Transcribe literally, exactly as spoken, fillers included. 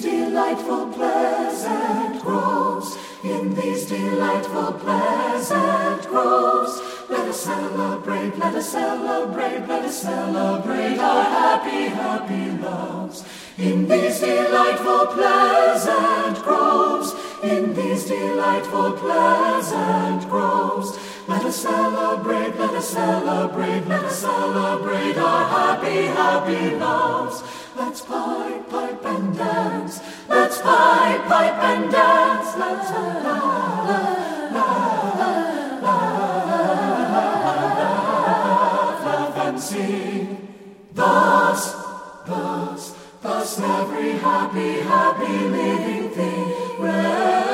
these delightful, pleasant groves, in these delightful, pleasant groves. Let us celebrate, let us celebrate, let us celebrate our happy, happy loves. In these delightful, pleasant groves, in these delightful, pleasant groves. Let us celebrate, let us celebrate, let us celebrate our happy, happy loves. Let's pipe, pipe and dance. Let's pipe, pipe and dance. Let's la la la la, laugh and sing. Thus, thus, thus every happy, happy living thing.